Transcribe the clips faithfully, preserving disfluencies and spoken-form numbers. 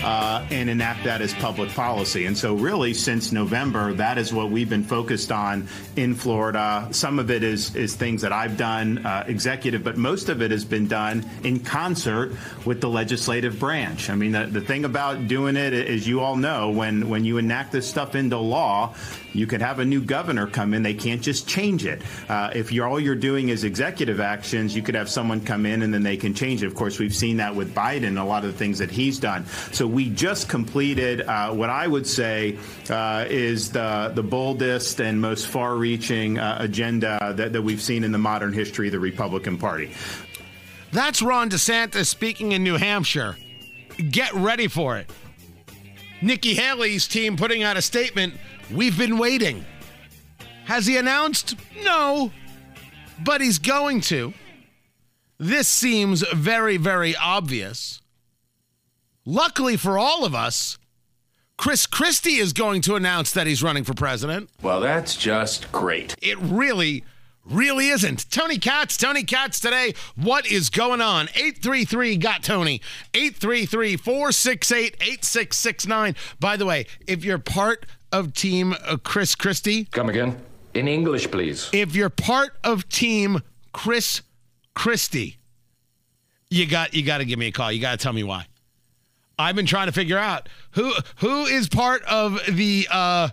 Uh, and enact that as public policy. And so really, since November, that is what we've been focused on in Florida. Some of it is, is things that I've done uh, executive, but most of it has been done in concert with the legislative branch. I mean, the, the thing about doing it, as you all know, when, when you enact this stuff into law, you could have a new governor come in. They can't just change it. Uh, if you're, all you're doing is executive actions, you could have someone come in and then they can change it. Of course, we've seen that with Biden, a lot of the things that he's done. So we We just completed uh, what I would say uh, is the, the boldest and most far-reaching uh, agenda that, that we've seen in the modern history of the Republican Party. That's Ron DeSantis speaking in New Hampshire. Get ready for it. Nikki Haley's team putting out a statement, we've been waiting. Has he announced? No, but he's going to. This seems very, very obvious. Luckily for all of us, Chris Christie is going to announce that he's running for president. Well, that's just great. It really, really isn't. Tony Katz, Tony Katz Today. What is going on? eight three three, got Tony. eight three three, four six eight, eight six six nine. By the way, if you're part of Team Chris Christie. Come again. In English, please. If you're part of Team Chris Christie, you got you got to give me a call. You got to tell me why. I've been trying to figure out who who is part of the uh,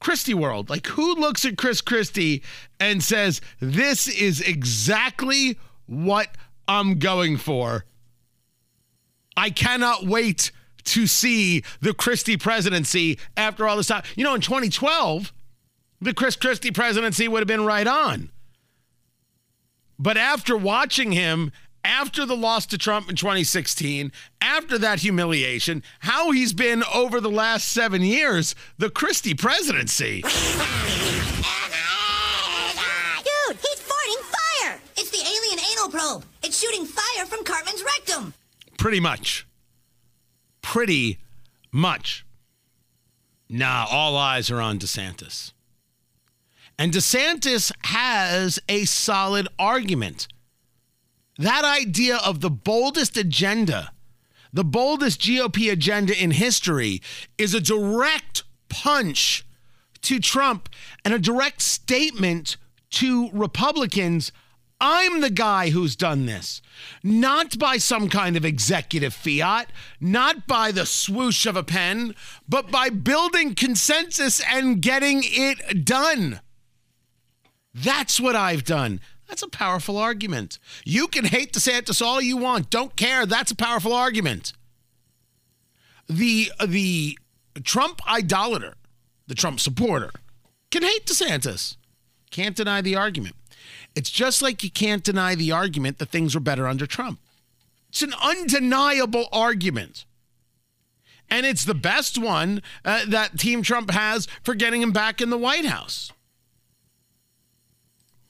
Christie world. Like, who looks at Chris Christie and says, this is exactly what I'm going for. I cannot wait to see the Christie presidency after all this time. You know, in twenty twelve, the Chris Christie presidency would have been right on. But after watching him, after the loss to Trump in twenty sixteen, after that humiliation, how he's been over the last seven years, the Christie presidency. Dude, he's farting fire! It's the alien anal probe. It's shooting fire from Cartman's rectum. Pretty much. Pretty much. Nah, all eyes are on DeSantis. And DeSantis has a solid argument. That idea of the boldest agenda, the boldest G O P agenda in history, is a direct punch to Trump and a direct statement to Republicans. I'm the guy who's done this, not by some kind of executive fiat, not by the swoosh of a pen, but by building consensus and getting it done. That's what I've done. That's a powerful argument. You can hate DeSantis all you want. Don't care. That's a powerful argument. The the Trump idolater, the Trump supporter, can hate DeSantis. Can't deny the argument. It's just like you can't deny the argument that things were better under Trump. It's an undeniable argument. And it's the best one uh, that Team Trump has for getting him back in the White House.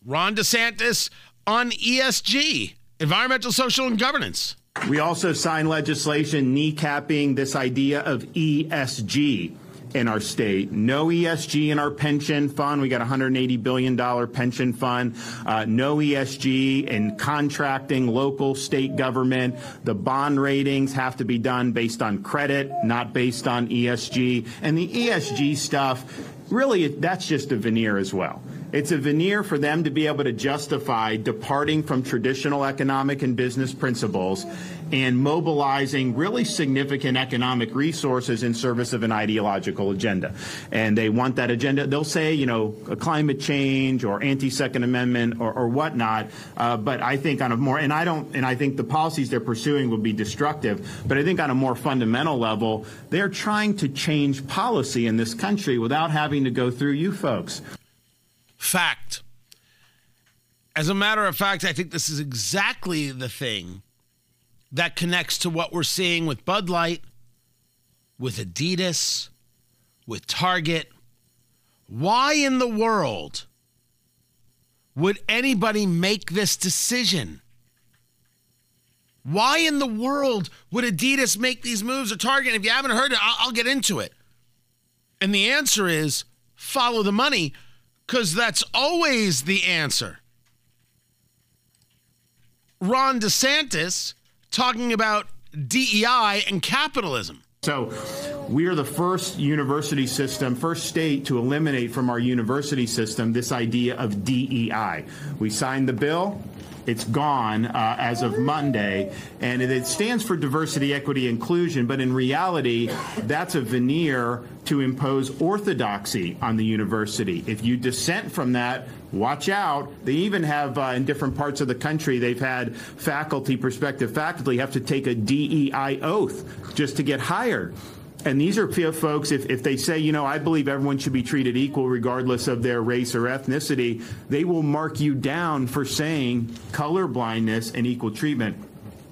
Ron DeSantis on E S G, environmental, social, and governance. We also signed legislation kneecapping this idea of E S G in our state. No E S G in our pension fund. We got a one hundred eighty billion dollars pension fund. Uh, no E S G in contracting, local, state government. The bond ratings have to be done based on credit, not based on E S G. And the E S G stuff, really, that's just a veneer as well. It's a veneer for them to be able to justify departing from traditional economic and business principles and mobilizing really significant economic resources in service of an ideological agenda. And they want that agenda. They'll say, you know, climate change or anti-Second Amendment or, or whatnot. Uh, but I think on a more, and I don't, and I think the policies they're pursuing will be destructive. But I think on a more fundamental level, they're trying to change policy in this country without having to go through you folks. Fact. As a matter of fact, I think this is exactly the thing that connects to what we're seeing with Bud Light, with Adidas, with Target. Why in the world would anybody make this decision? Why in the world would Adidas make these moves or Target? If you haven't heard it, I'll get into it. And the answer is follow the money, because that's always the answer. Ron DeSantis talking about D E I and capitalism. So we are the first university system, first state to eliminate from our university system this idea of D E I. We signed the bill. It's gone uh, as of Monday, and it, it stands for diversity, equity, inclusion. But in reality, that's a veneer to impose orthodoxy on the university. If you dissent from that, watch out. They even have uh, in different parts of the country, they've had faculty, prospective faculty have to take a D E I oath just to get hired. And these are folks, if, if they say, you know, I believe everyone should be treated equal regardless of their race or ethnicity, they will mark you down for saying colorblindness and equal treatment.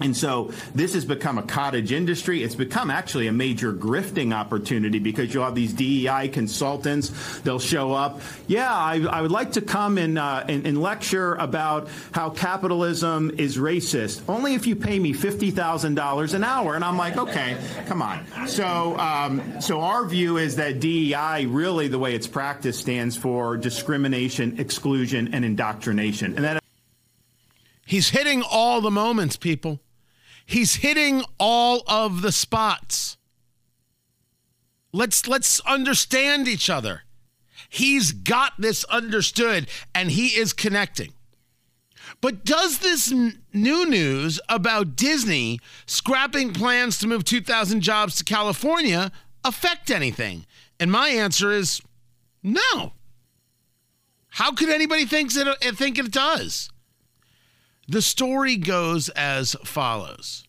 And so this has become a cottage industry. It's become actually a major grifting opportunity, because you'll have these D E I consultants. They'll show up. Yeah, I, I would like to come and, uh, and, and lecture about how capitalism is racist, only if you pay me fifty thousand dollars an hour. And I'm like, OK, come on. So um, so our view is that D E I really, the way it's practiced, stands for discrimination, exclusion, and indoctrination. And that he's hitting all the moments, people. He's hitting all of the spots. Let's let's understand each other. He's got this understood, and he is connecting. But does this n- new news about Disney scrapping plans to move two thousand jobs to California affect anything? And my answer is no. How could anybody think it, think it does? The story goes as follows.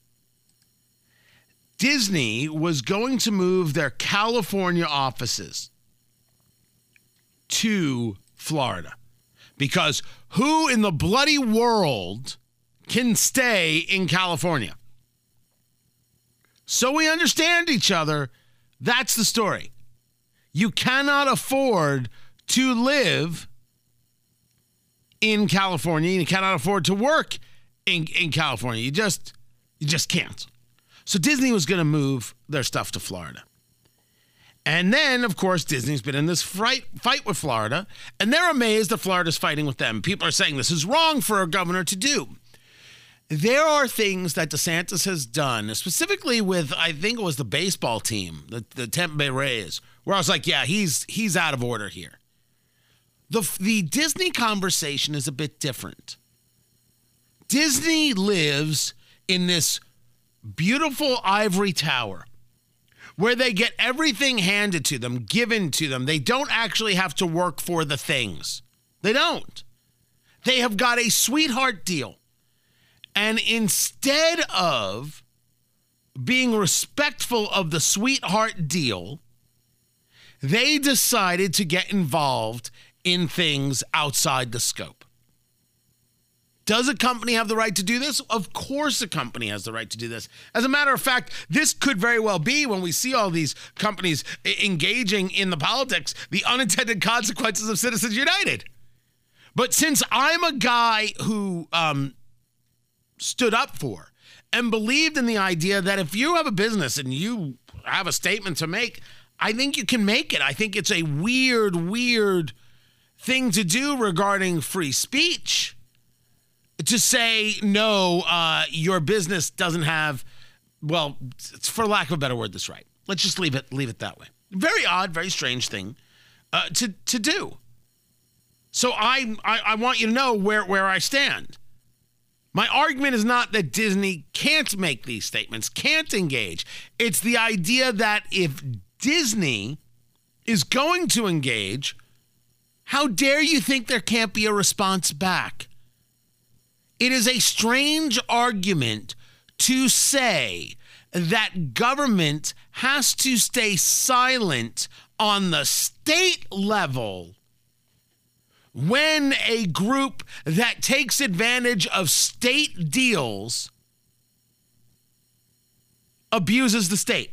Disney was going to move their California offices to Florida, because who in the bloody world can stay in California? So we understand each other. That's the story. You cannot afford to live in California, you cannot afford to work in, in California. You just, you just can't. So Disney was going to move their stuff to Florida. And then, of course, Disney's been in this fight, fight with Florida, and they're amazed that Florida's fighting with them. People are saying this is wrong for a governor to do. There are things that DeSantis has done, specifically with, I think it was the baseball team, the, the Tampa Bay Rays, where I was like, yeah, he's he's out of order here. The, the Disney conversation is a bit different. Disney lives in this beautiful ivory tower where they get everything handed to them, given to them. They don't actually have to work for the things. They don't. They have got a sweetheart deal. And instead of being respectful of the sweetheart deal, they decided to get involved in things outside the scope. Does a company have the right to do this? Of course a company has the right to do this. As a matter of fact, this could very well be, when we see all these companies engaging in the politics, the unintended consequences of Citizens United. But since I'm a guy who um, stood up for and believed in the idea that if you have a business and you have a statement to make, I think you can make it. I think it's a weird, weird thing to do regarding free speech, to say, no, uh, your business doesn't have, well, it's, for lack of a better word, this right. Let's just leave it leave it that way. Very odd, very strange thing uh, to, to do. So I, I I want you to know where, where I stand. My argument is not that Disney can't make these statements, can't engage. It's the idea that if Disney is going to engage, how dare you think there can't be a response back? It is a strange argument to say that government has to stay silent on the state level when a group that takes advantage of state deals abuses the state.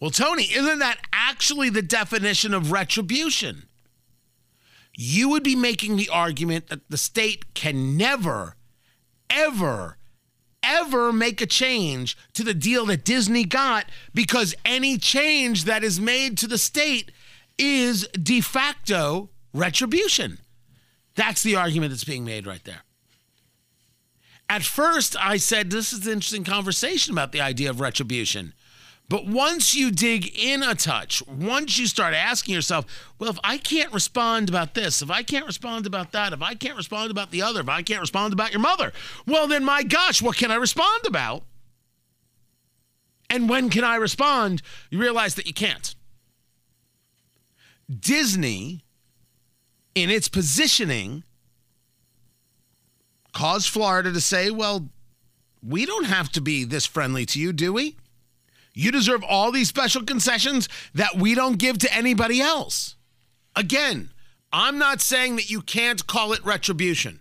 Well, Tony, isn't that actually the definition of retribution? You would be making the argument that the state can never, ever, ever make a change to the deal that Disney got, because any change that is made to the state is de facto retribution. That's the argument that's being made right there. At first, I said, this is an interesting conversation about the idea of retribution. But once you dig in a touch, once you start asking yourself, well, if I can't respond about this, if I can't respond about that, if I can't respond about the other, if I can't respond about your mother, well, then my gosh, what can I respond about? And when can I respond? You realize that you can't. Disney, in its positioning, caused Florida to say, well, we don't have to be this friendly to you, do we? You deserve all these special concessions that we don't give to anybody else. Again, I'm not saying that you can't call it retribution.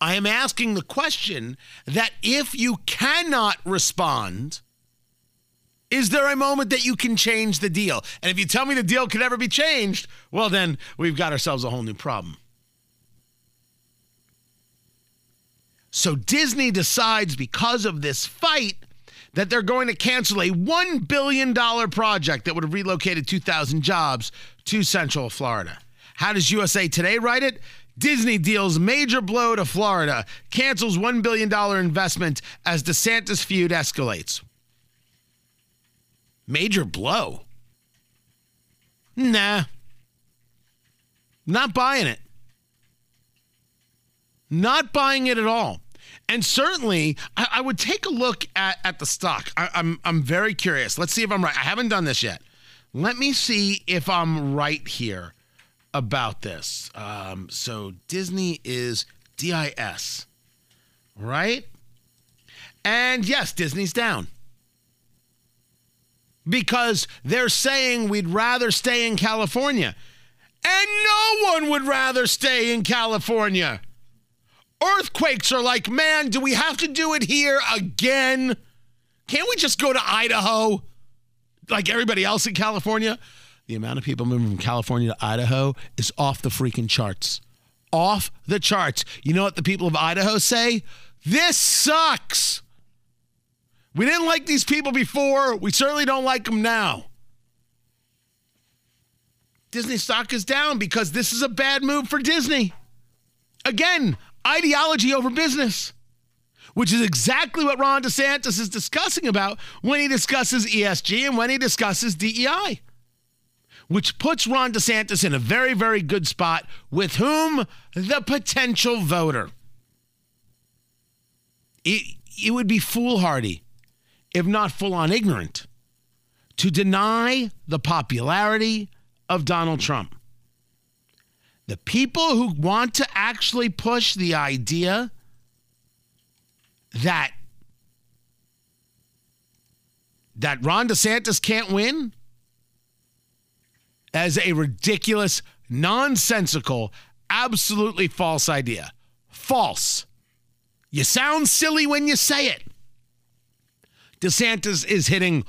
I am asking the question that if you cannot respond, is there a moment that you can change the deal? And if you tell me the deal could never be changed, well, then we've got ourselves a whole new problem. So Disney decides because of this fight that they're going to cancel a one billion dollars project that would have relocated two thousand jobs to Central Florida. How does U S A Today write it? Disney deals major blow to Florida, cancels one billion dollars investment as DeSantis feud escalates. Major blow? Nah. Not buying it. Not buying it at all. And certainly, I, I would take a look at, at the stock. I, I'm I'm very curious. Let's see if I'm right. I haven't done this yet. Let me see if I'm right here about this. Um, so Disney is D I S, right? And yes, Disney's down. Because they're saying we'd rather stay in California. And no one would rather stay in California. Earthquakes are like, man, do we have to do it here again? Can't we just go to Idaho like everybody else in California? The amount of people moving from California to Idaho is off the freaking charts. Off the charts. You know what the people of Idaho say? This sucks. We didn't like these people before. We certainly don't like them now. Disney stock is down because this is a bad move for Disney. Again, ideology over business, which is exactly what Ron DeSantis is discussing about when he discusses E S G and when he discusses D E I, which puts Ron DeSantis in a very, very good spot with whom? The potential voter. It, it would be foolhardy, if not full-on ignorant, to deny the popularity of Donald Trump. The people who want to actually push the idea that, that Ron DeSantis can't win as a ridiculous, nonsensical, absolutely false idea. False. You sound silly when you say it. DeSantis is hitting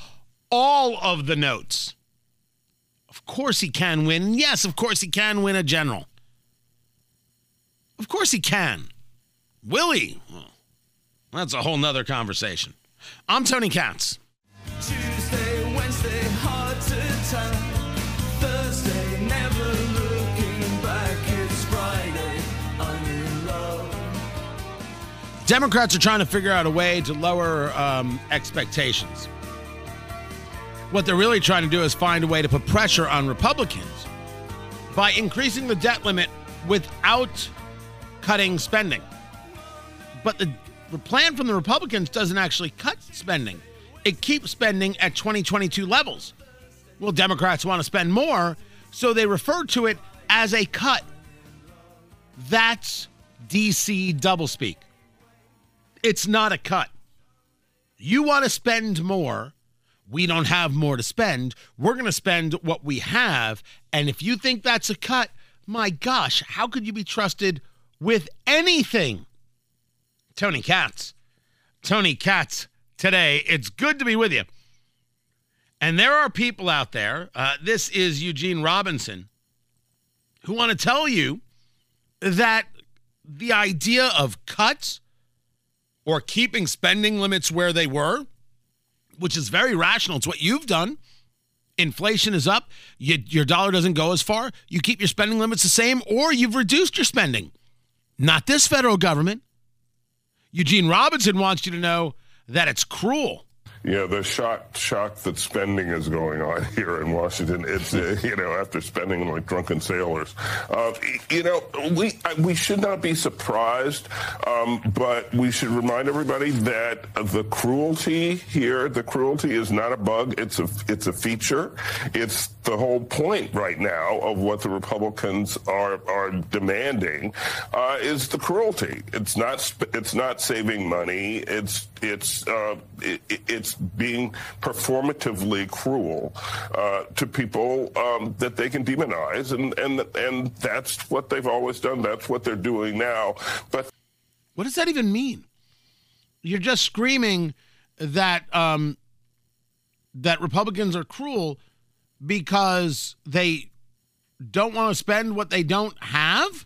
all of the notes. Of course he can win. Yes, of course he can win a general. Of course he can. Will he? Well, that's a whole nother conversation. I'm Tony Katz. Tuesday, Wednesday, hard to tell. Thursday, never looking back. It's Friday, I'm in love. Democrats are trying to figure out a way to lower um, expectations. What they're really trying to do is find a way to put pressure on Republicans by increasing the debt limit without cutting spending. But the, the plan from the Republicans doesn't actually cut spending. It keeps spending at twenty twenty-two levels. Well, Democrats want to spend more, so they refer to it as a cut. That's D C doublespeak. It's not a cut. You want to spend more. We don't have more to spend. We're going to spend what we have. And if you think that's a cut, my gosh, how could you be trusted with anything? Tony Katz. Tony Katz Today. It's good to be with you. And there are people out there, uh, this is Eugene Robinson, who want to tell you that the idea of cuts or keeping spending limits where they were, which is very rational, it's what you've done, inflation is up, you, your dollar doesn't go as far, you keep your spending limits the same, or you've reduced your spending. Not this federal government. Eugene Robinson wants you to know that it's cruel. Yeah, the shock shock that spending is going on here in Washington. It's uh, you know, after spending like drunken sailors. Uh, you know, we we should not be surprised, um, but we should remind everybody that the cruelty here, the cruelty is not a bug. It's a it's a feature. It's the whole point right now of what the Republicans are are demanding uh, is the cruelty. It's not it's not saving money. It's it's uh, it, it's being performatively cruel uh, to people um, that they can demonize, and and and that's what they've always done. That's what they're doing now. But what does that even mean? You're just screaming that um, that Republicans are cruel because they don't want to spend what they don't have?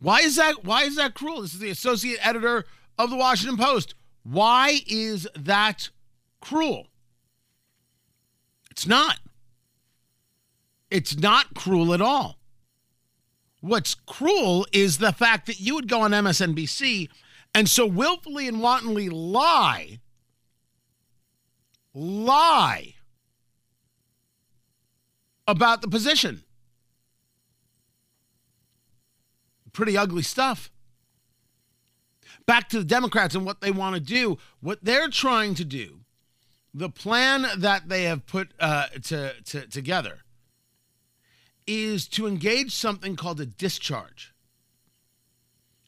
Why is that? Why is that cruel? This is the associate editor of the Washington Post. Why is that cruel? It's not. It's not cruel at all. What's cruel is the fact that you would go on M S N B C and so willfully and wantonly lie, lie about the position. Pretty ugly stuff. Back to the Democrats and what they want to do, what they're trying to do, the plan that they have put uh, to, to, together is to engage something called a discharge.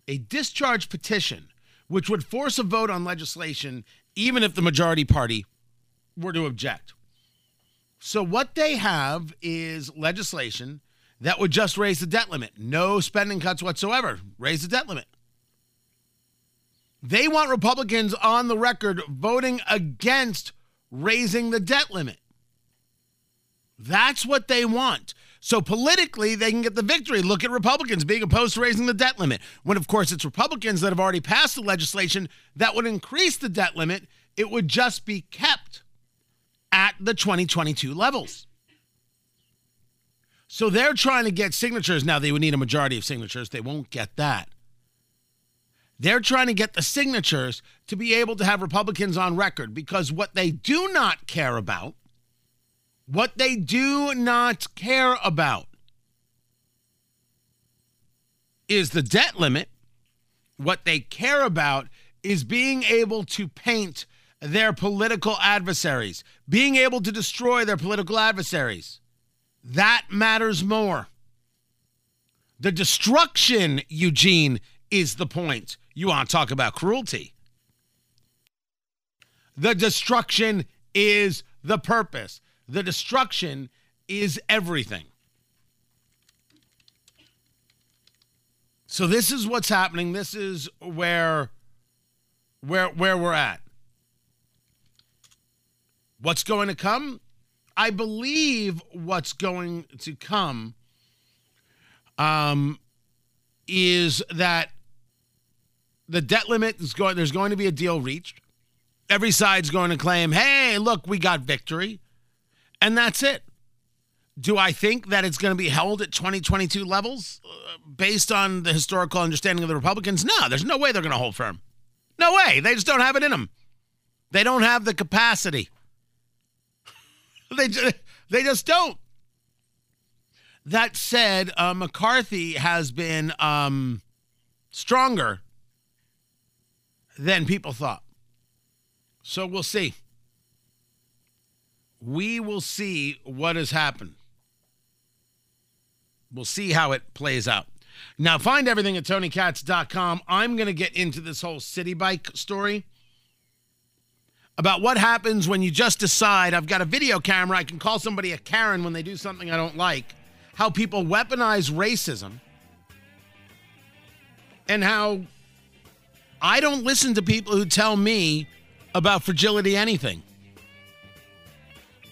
A discharge petition, which would force a vote on legislation even if the majority party were to object. So what they have is legislation that would just raise the debt limit. No spending cuts whatsoever. Raise the debt limit. They want Republicans on the record voting against raising the debt limit. That's what they want. So politically, they can get the victory. Look at Republicans being opposed to raising the debt limit, when, of course, it's Republicans that have already passed the legislation that would increase the debt limit. It would just be kept at the twenty twenty-two levels. So they're trying to get signatures. Now, they would need a majority of signatures. They won't get that. They're trying to get the signatures to be able to have Republicans on record, because what they do not care about, what they do not care about is the debt limit. What they care about is being able to paint their political adversaries, being able to destroy their political adversaries. That matters more. The destruction, Eugene, is the point. You want to talk about cruelty. The destruction is the purpose. The destruction is everything. So this is what's happening. This is where, where, where we're at. What's going to come? I believe what's going to come um, is that the debt limit is going, there's going to be a deal reached. Every side's going to claim, hey, look, we got victory. And that's it. Do I think that it's going to be held at twenty twenty-two levels uh, based on the historical understanding of the Republicans? No, there's no way they're going to hold firm. No way. They just don't have it in them. They don't have the capacity. they, just, they just don't. That said, uh, McCarthy has been um, stronger than people thought. So we'll see. We will see what has happened. We'll see how it plays out. Now, find everything at Tony Katz dot com. I'm going to get into this whole city bike story about what happens when you just decide, I've got a video camera, I can call somebody a Karen when they do something I don't like, how people weaponize racism, and how I don't listen to people who tell me about fragility anything.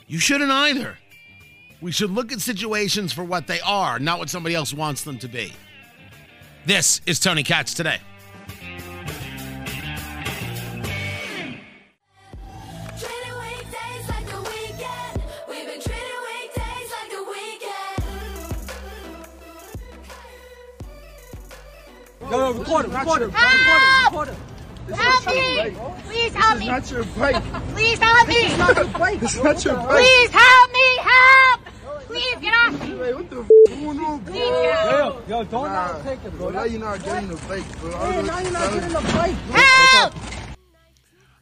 You shouldn't either. We should look at situations for what they are, not what somebody else wants them to be. This is Tony Katz Today. Go, no, record him, record him, record him. Help me! Please help me! This is not your bike. Please help me! This is not your bike. This is not your bike. Please help me! Help! Please get off me! Wait, what the f*** going on, bro? Yo, yo, don't nah, not take it, bro. Now you're not getting the bike, bro. Yeah, now you're not getting the bike, bro. Help!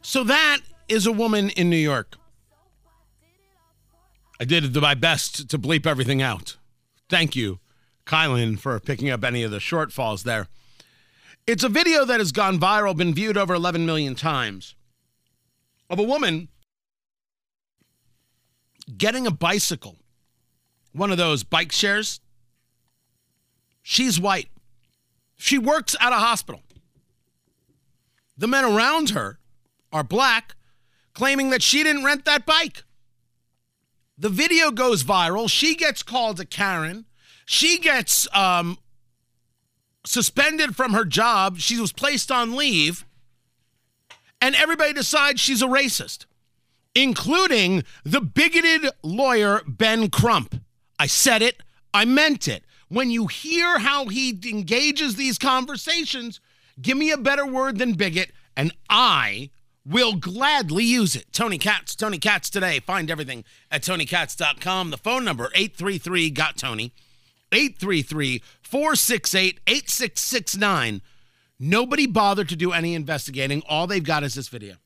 So that is a woman in New York. I did my best to bleep everything out. Thank you, Kylan, for picking up any of the shortfalls there. It's a video that has gone viral, been viewed over eleven million times, of a woman getting a bicycle, one of those bike shares. She's white. She works at a hospital. The men around her are black, claiming that she didn't rent that bike. The video goes viral. She gets called a Karen. She gets um. suspended from her job. She was placed on leave, and everybody decides she's a racist, including the bigoted lawyer Ben Crump. I said it, I meant it. When you hear how he engages these conversations, give me a better word than bigot, and I will gladly use it. Tony Katz, Tony Katz Today. Find everything at tony katz dot com. The phone number, eight three three got Tony. eight three three, four six eight, eight six six nine. Nobody bothered to do any investigating. All they've got is this video.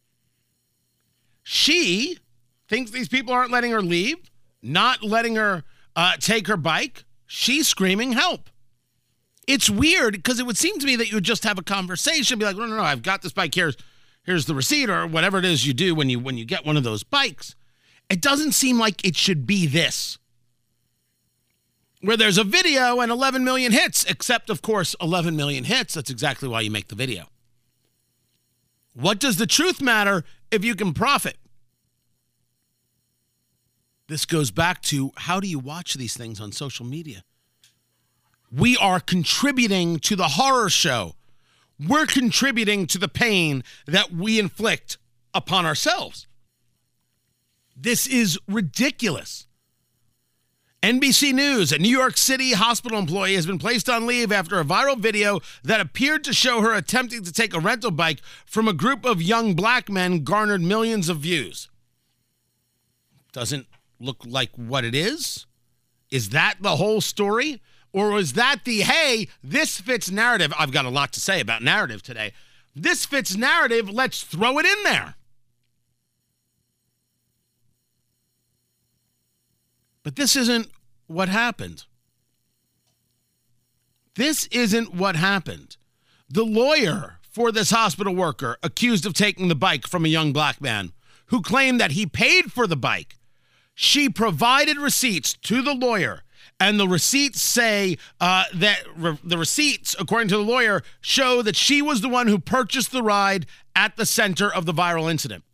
She thinks these people aren't letting her leave, not letting her uh, take her bike. She's screaming help. It's weird, because it would seem to me that you would just have a conversation, be like, no, no, no, I've got this bike. Here's, here's the receipt, or whatever it is you do when you, when you get one of those bikes. It doesn't seem like it should be this, where there's a video and eleven million hits, except, of course, eleven million hits. That's exactly why you make the video. What does the truth matter if you can profit? This goes back to, how do you watch these things on social media? We are contributing to the horror show. We're contributing to the pain that we inflict upon ourselves. This is ridiculous. N B C News, a New York City hospital employee has been placed on leave after a viral video that appeared to show her attempting to take a rental bike from a group of young black men garnered millions of views. Doesn't look like what it is. Is that the whole story? Or was that the, hey, this fits narrative? I've got a lot to say about narrative today. This fits narrative. Let's throw it in there. But this isn't what happened. This isn't what happened. The lawyer for this hospital worker accused of taking the bike from a young black man who claimed that he paid for the bike. She provided receipts to the lawyer, and the receipts say uh, that re- the receipts, according to the lawyer, show that she was the one who purchased the ride at the center of the viral incident.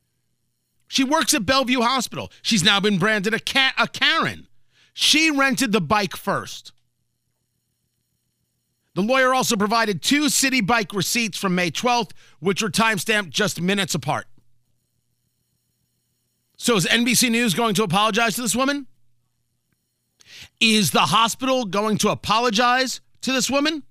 She works at Bellevue Hospital. She's now been branded a, ca- a Karen. She rented the bike first. The lawyer also provided two city bike receipts from May twelfth, which were timestamped just minutes apart. So is N B C News going to apologize to this woman? Is the hospital going to apologize to this woman?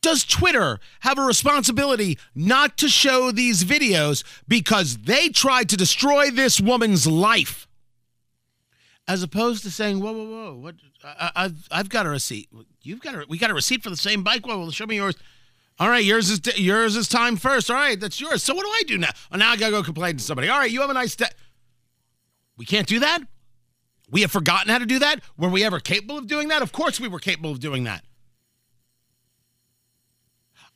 Does Twitter have a responsibility not to show these videos because they tried to destroy this woman's life? As opposed to saying, whoa, whoa, whoa, what? I, I've, I've got a receipt. You've got a, we got a receipt for the same bike. Well, show me yours. All right, yours is yours is time first. All right, that's yours. So what do I do now? Oh, now I got to go complain to somebody. All right, you have a nice day. We can't do that? We have forgotten how to do that? Were we ever capable of doing that? Of course we were capable of doing that.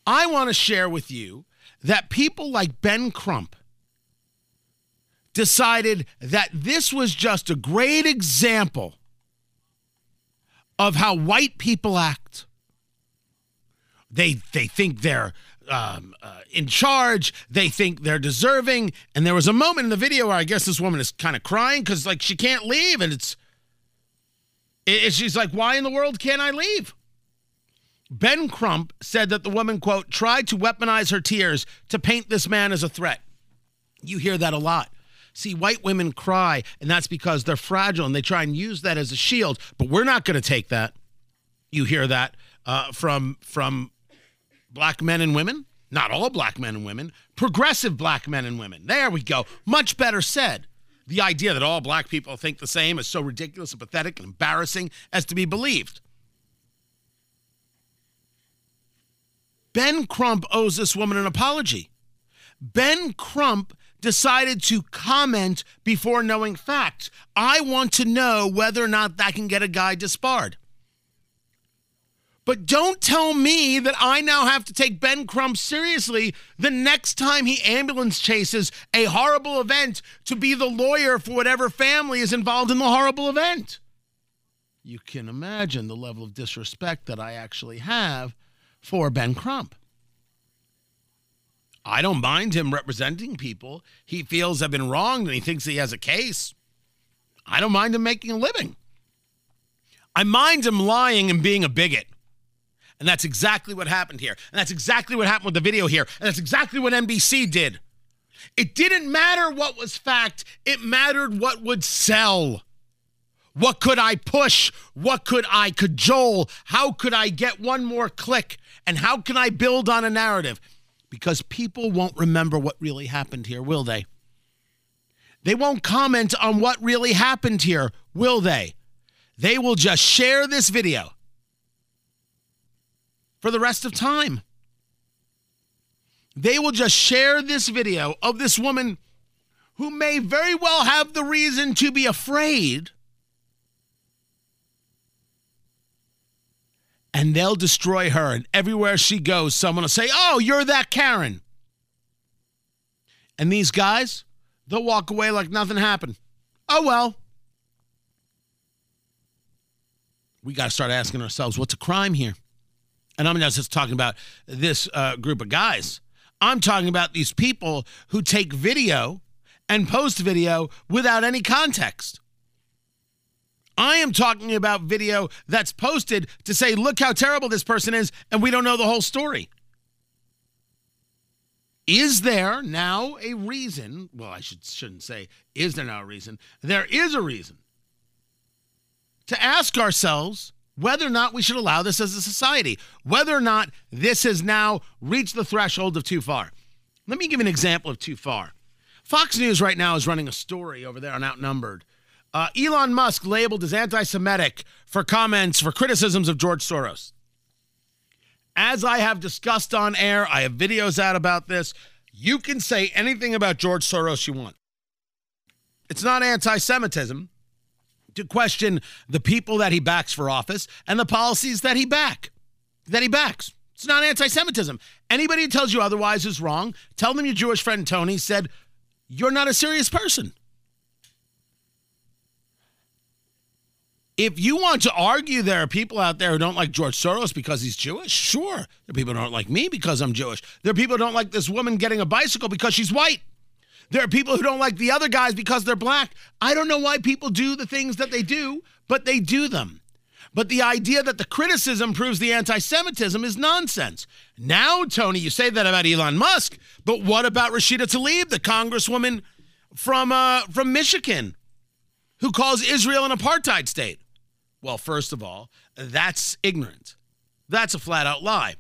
I want to share with you that people like Ben Crump decided that this was just a great example of how white people act. They they think they're um, uh, in charge. They think they're deserving. And there was a moment in the video where I guess this woman is kind of crying because, like, she can't leave. And it's it, she's like, why in the world can't I leave? Ben Crump said that the woman, quote, tried to weaponize her tears to paint this man as a threat. You hear that a lot. See, white women cry, and that's because they're fragile, and they try and use that as a shield, but we're not going to take that. You hear that uh, from from black men and women. Not all black men and women, progressive black men and women. There we go. Much better said. The idea that all black people think the same is so ridiculous and pathetic and embarrassing as to be believed. Ben Crump owes this woman an apology. Ben Crump decided to comment before knowing fact. I want to know whether or not that can get a guy disbarred. But don't tell me that I now have to take Ben Crump seriously the next time he ambulance chases a horrible event to be the lawyer for whatever family is involved in the horrible event. You can imagine the level of disrespect that I actually have for Ben Crump. I don't mind him representing people he feels have been wronged and he thinks he has a case. I don't mind him making a living. I mind him lying and being a bigot. And that's exactly what happened here. And that's exactly what happened with the video here. And that's exactly what N B C did. It didn't matter what was fact. It mattered what would sell. What could I push? What could I cajole? How could I get one more click? And how can I build on a narrative? Because people won't remember what really happened here, will they? They won't comment on what really happened here, will they? They will just share this video for the rest of time. They will just share this video of this woman who may very well have the reason to be afraid, and they'll destroy her, and everywhere she goes, someone will say, oh, you're that Karen. And these guys, they'll walk away like nothing happened. Oh, well. We got to start asking ourselves, what's a crime here? And I'm not just talking about this uh, group of guys. I'm talking about these people who take video and post video without any context. I am talking about video that's posted to say, look how terrible this person is, and we don't know the whole story. Is there now a reason? Well, I should, shouldn't say, is there now a reason? There is a reason to ask ourselves whether or not we should allow this as a society, whether or not this has now reached the threshold of too far. Let me give an example of too far. Fox News right now is running a story over there on Outnumbered. Uh, Elon Musk labeled as anti-Semitic for comments, for criticisms of George Soros. As I have discussed on air, I have videos out about this. You can say anything about George Soros you want. It's not anti-Semitism to question the people that he backs for office and the policies that he back, that he backs. It's not anti-Semitism. Anybody who tells you otherwise is wrong. Tell them your Jewish friend Tony said, you're not a serious person. If you want to argue there are people out there who don't like George Soros because he's Jewish, sure. There are people who don't like me because I'm Jewish. There are people who don't like this woman getting a bicycle because she's white. There are people who don't like the other guys because they're black. I don't know why people do the things that they do, but they do them. But the idea that the criticism proves the anti-Semitism is nonsense. Now, Tony, you say that about Elon Musk, but what about Rashida Tlaib, the congresswoman from uh, from Michigan, who calls Israel an apartheid state? Well, first of all, that's ignorant. That's a flat-out lie.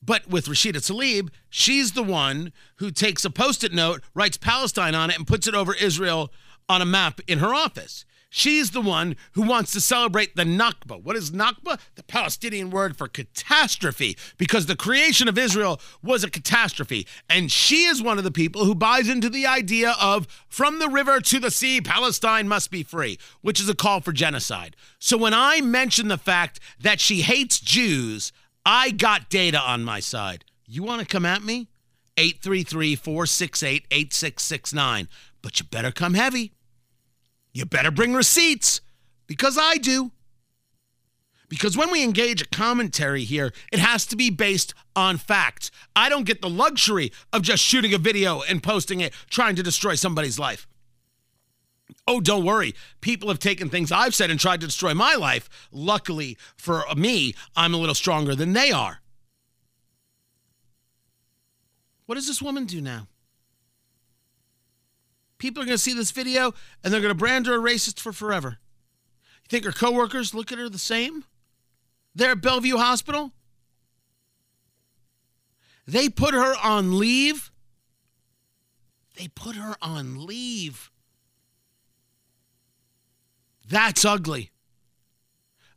But with Rashida Tlaib, she's the one who takes a Post-it note, writes Palestine on it, and puts it over Israel on a map in her office. She's the one who wants to celebrate the Nakba. What is Nakba? The Palestinian word for catastrophe, because the creation of Israel was a catastrophe. And she is one of the people who buys into the idea of, from the river to the sea, Palestine must be free, which is a call for genocide. So when I mention the fact that she hates Jews, I got data on my side. You want to come at me? eight three three, four six eight, eight six six nine. But you better come heavy. You better bring receipts, because I do. Because when we engage a commentary here, it has to be based on facts. I don't get the luxury of just shooting a video and posting it, trying to destroy somebody's life. Oh, don't worry. People have taken things I've said and tried to destroy my life. Luckily for me, I'm a little stronger than they are. What does this woman do now? People are going to see this video, and they're going to brand her a racist for forever. You think her coworkers look at her the same? there at Bellevue Hospital? They put her on leave. They put her on leave. That's ugly.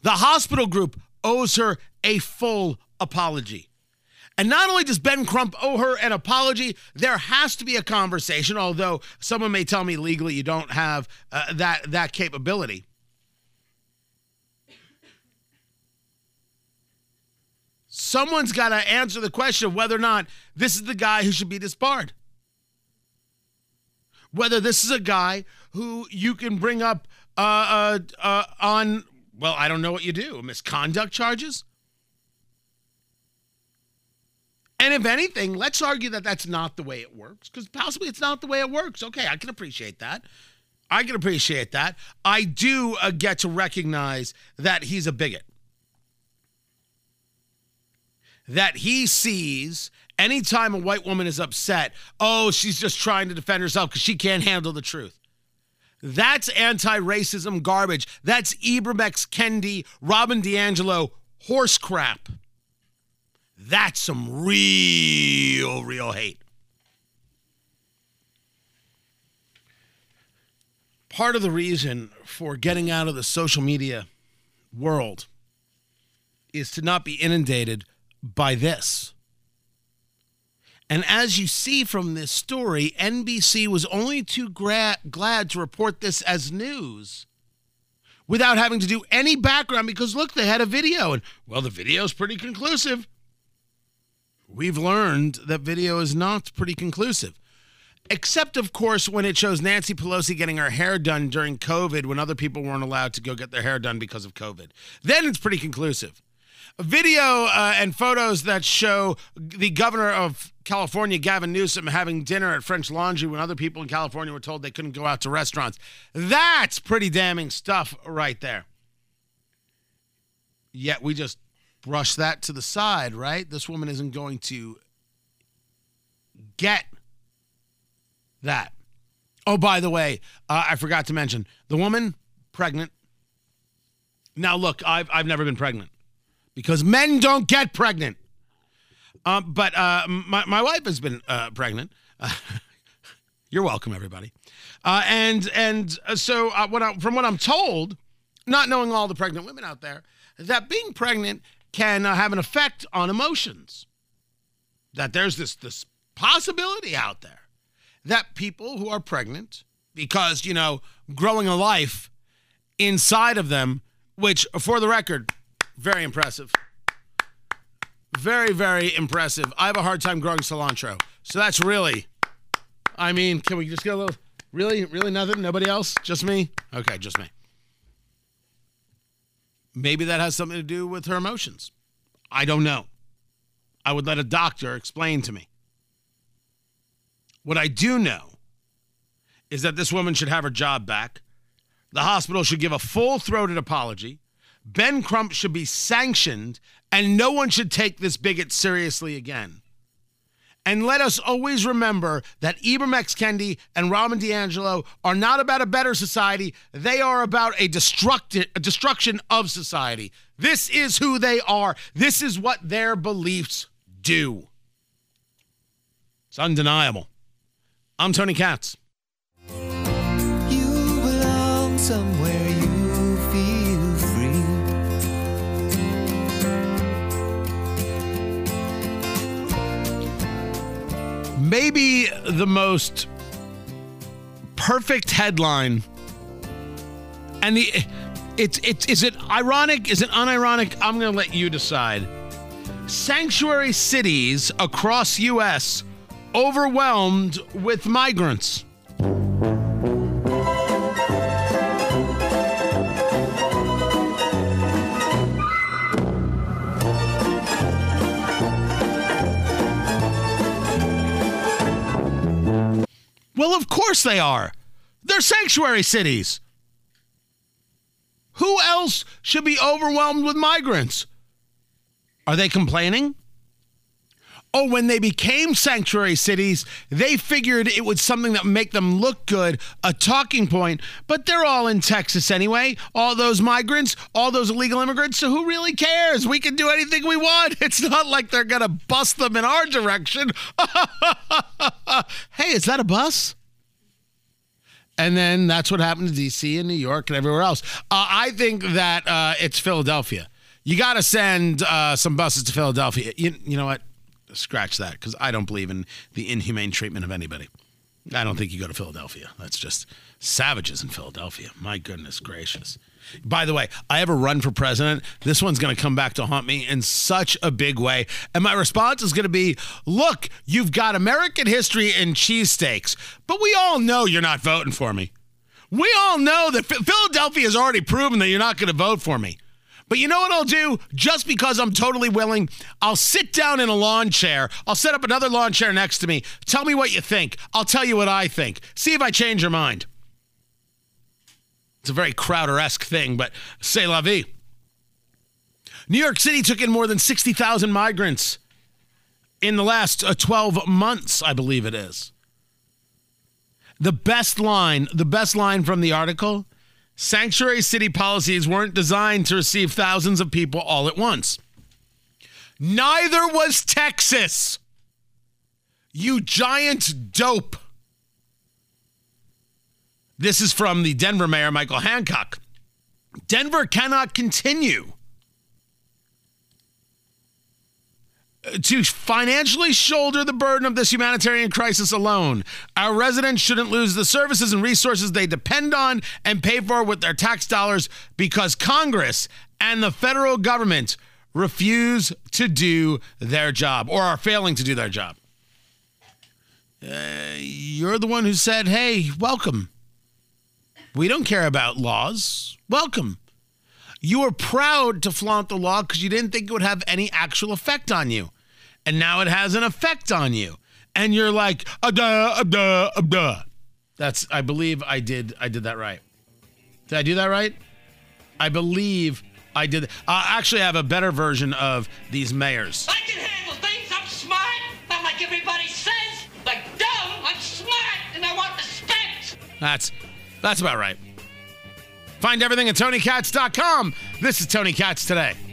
The hospital group owes her a full apology. And not only does Ben Crump owe her an apology, there has to be a conversation, although someone may tell me legally you don't have uh, that, that capability. Someone's got to answer the question of whether or not this is the guy who should be disbarred. Whether this is a guy who you can bring up uh, uh, uh, on, well, I don't know what you do, misconduct charges? And if anything, let's argue that that's not the way it works, because possibly it's not the way it works. Okay, I can appreciate that. I can appreciate that. I do uh, get to recognize that he's a bigot. That he sees anytime a white woman is upset, oh, she's just trying to defend herself because she can't handle the truth. That's anti-racism garbage. That's Ibram X. Kendi, Robin DiAngelo, horse crap. That's some real, real hate. Part of the reason for getting out of the social media world is to not be inundated by this. And as you see from this story, N B C was only too gra- glad to report this as news without having to do any background, because look, they had a video, and well, the video's pretty conclusive. We've learned that video is not pretty conclusive. Except, of course, when it shows Nancy Pelosi getting her hair done during COVID when other people weren't allowed to go get their hair done because of COVID. Then it's pretty conclusive. Video uh, and photos that show the governor of California, Gavin Newsom, having dinner at French Laundry when other people in California were told they couldn't go out to restaurants. That's pretty damning stuff right there. Yet we just brush that to the side, right? This woman isn't going to get that. Oh, by the way, uh, I forgot to mention, the woman, pregnant. Now, look, I've, I've never been pregnant because men don't get pregnant. Um, but uh, my, my wife has been uh, pregnant. Uh, you're welcome, everybody. Uh, and and so uh, what I, from what I'm told, not knowing all the pregnant women out there, that being pregnant can uh, have an effect on emotions. That there's this, this possibility out there that people who are pregnant, because, you know, growing a life inside of them, which, for the record, very impressive. Very, very impressive. I have a hard time growing cilantro. So that's really, I mean, can we just get a little, really, really nothing? Nobody else? Just me? Okay, just me. Maybe that has something to do with her emotions. I don't know. I would let a doctor explain to me. What I do know is that this woman should have her job back. The hospital should give a full-throated apology. Ben Crump should be sanctioned, and no one should take this bigot seriously again. And let us always remember that Ibram X. Kendi and Robin DiAngelo are not about a better society. They are about a, destructi- a destruction of society. This is who they are. This is what their beliefs do. It's undeniable. I'm Tony Katz. You belong somewhere you feel free. Maybe the most perfect headline, and the it's it's is it ironic? Is it unironic? I'm going to let you decide. Sanctuary cities across U S overwhelmed with migrants. Well, of course they are. They're sanctuary cities. Who else should be overwhelmed with migrants? Are they complaining? Oh, when they became sanctuary cities, they figured it was something that would make them look good, a talking point. But they're all in Texas anyway. All those migrants, all those illegal immigrants. So who really cares? We can do anything we want. It's not like they're going to bust them in our direction. Hey, is that a bus? And then that's what happened to D C and New York and everywhere else. Uh, I think that uh, it's Philadelphia. You got to send uh, some buses to Philadelphia. You, you know what? Scratch that, because I don't believe in the inhumane treatment of anybody. I don't think you go to Philadelphia. That's just savages in Philadelphia. My goodness gracious. By the way, I ever run for president, this one's going to come back to haunt me in such a big way. And my response is going to be, look, you've got American history and cheesesteaks, but we all know you're not voting for me. We all know that Philadelphia has already proven that you're not going to vote for me. But you know what I'll do? Just because I'm totally willing, I'll sit down in a lawn chair. I'll set up another lawn chair next to me. Tell me what you think. I'll tell you what I think. See if I change your mind. It's a very Crowder-esque thing, but c'est la vie. New York City took in more than sixty thousand migrants in the last twelve months, I believe it is. The best line, the best line from the article: sanctuary city policies weren't designed to receive thousands of people all at once. Neither was Texas. You giant dope. This is from the Denver mayor, Michael Hancock. Denver cannot continue to financially shoulder the burden of this humanitarian crisis alone. Our residents shouldn't lose the services and resources they depend on and pay for with their tax dollars because Congress and the federal government refuse to do their job or are failing to do their job. Uh, you're the one who said, hey, welcome. We don't care about laws. Welcome. You were proud to flaunt the law because you didn't think it would have any actual effect on you. And now it has an effect on you. And you're like, abduh, abduh, abduh. That's, I believe I did, I did that right. Did I do that right? I believe I did. I actually have a better version of these mayors. I can handle things. I'm smart. Not like everybody says. Like dumb. I'm smart and I want respect. That's, that's about right. Find everything at Tony Katz dot com. This is Tony Katz Today.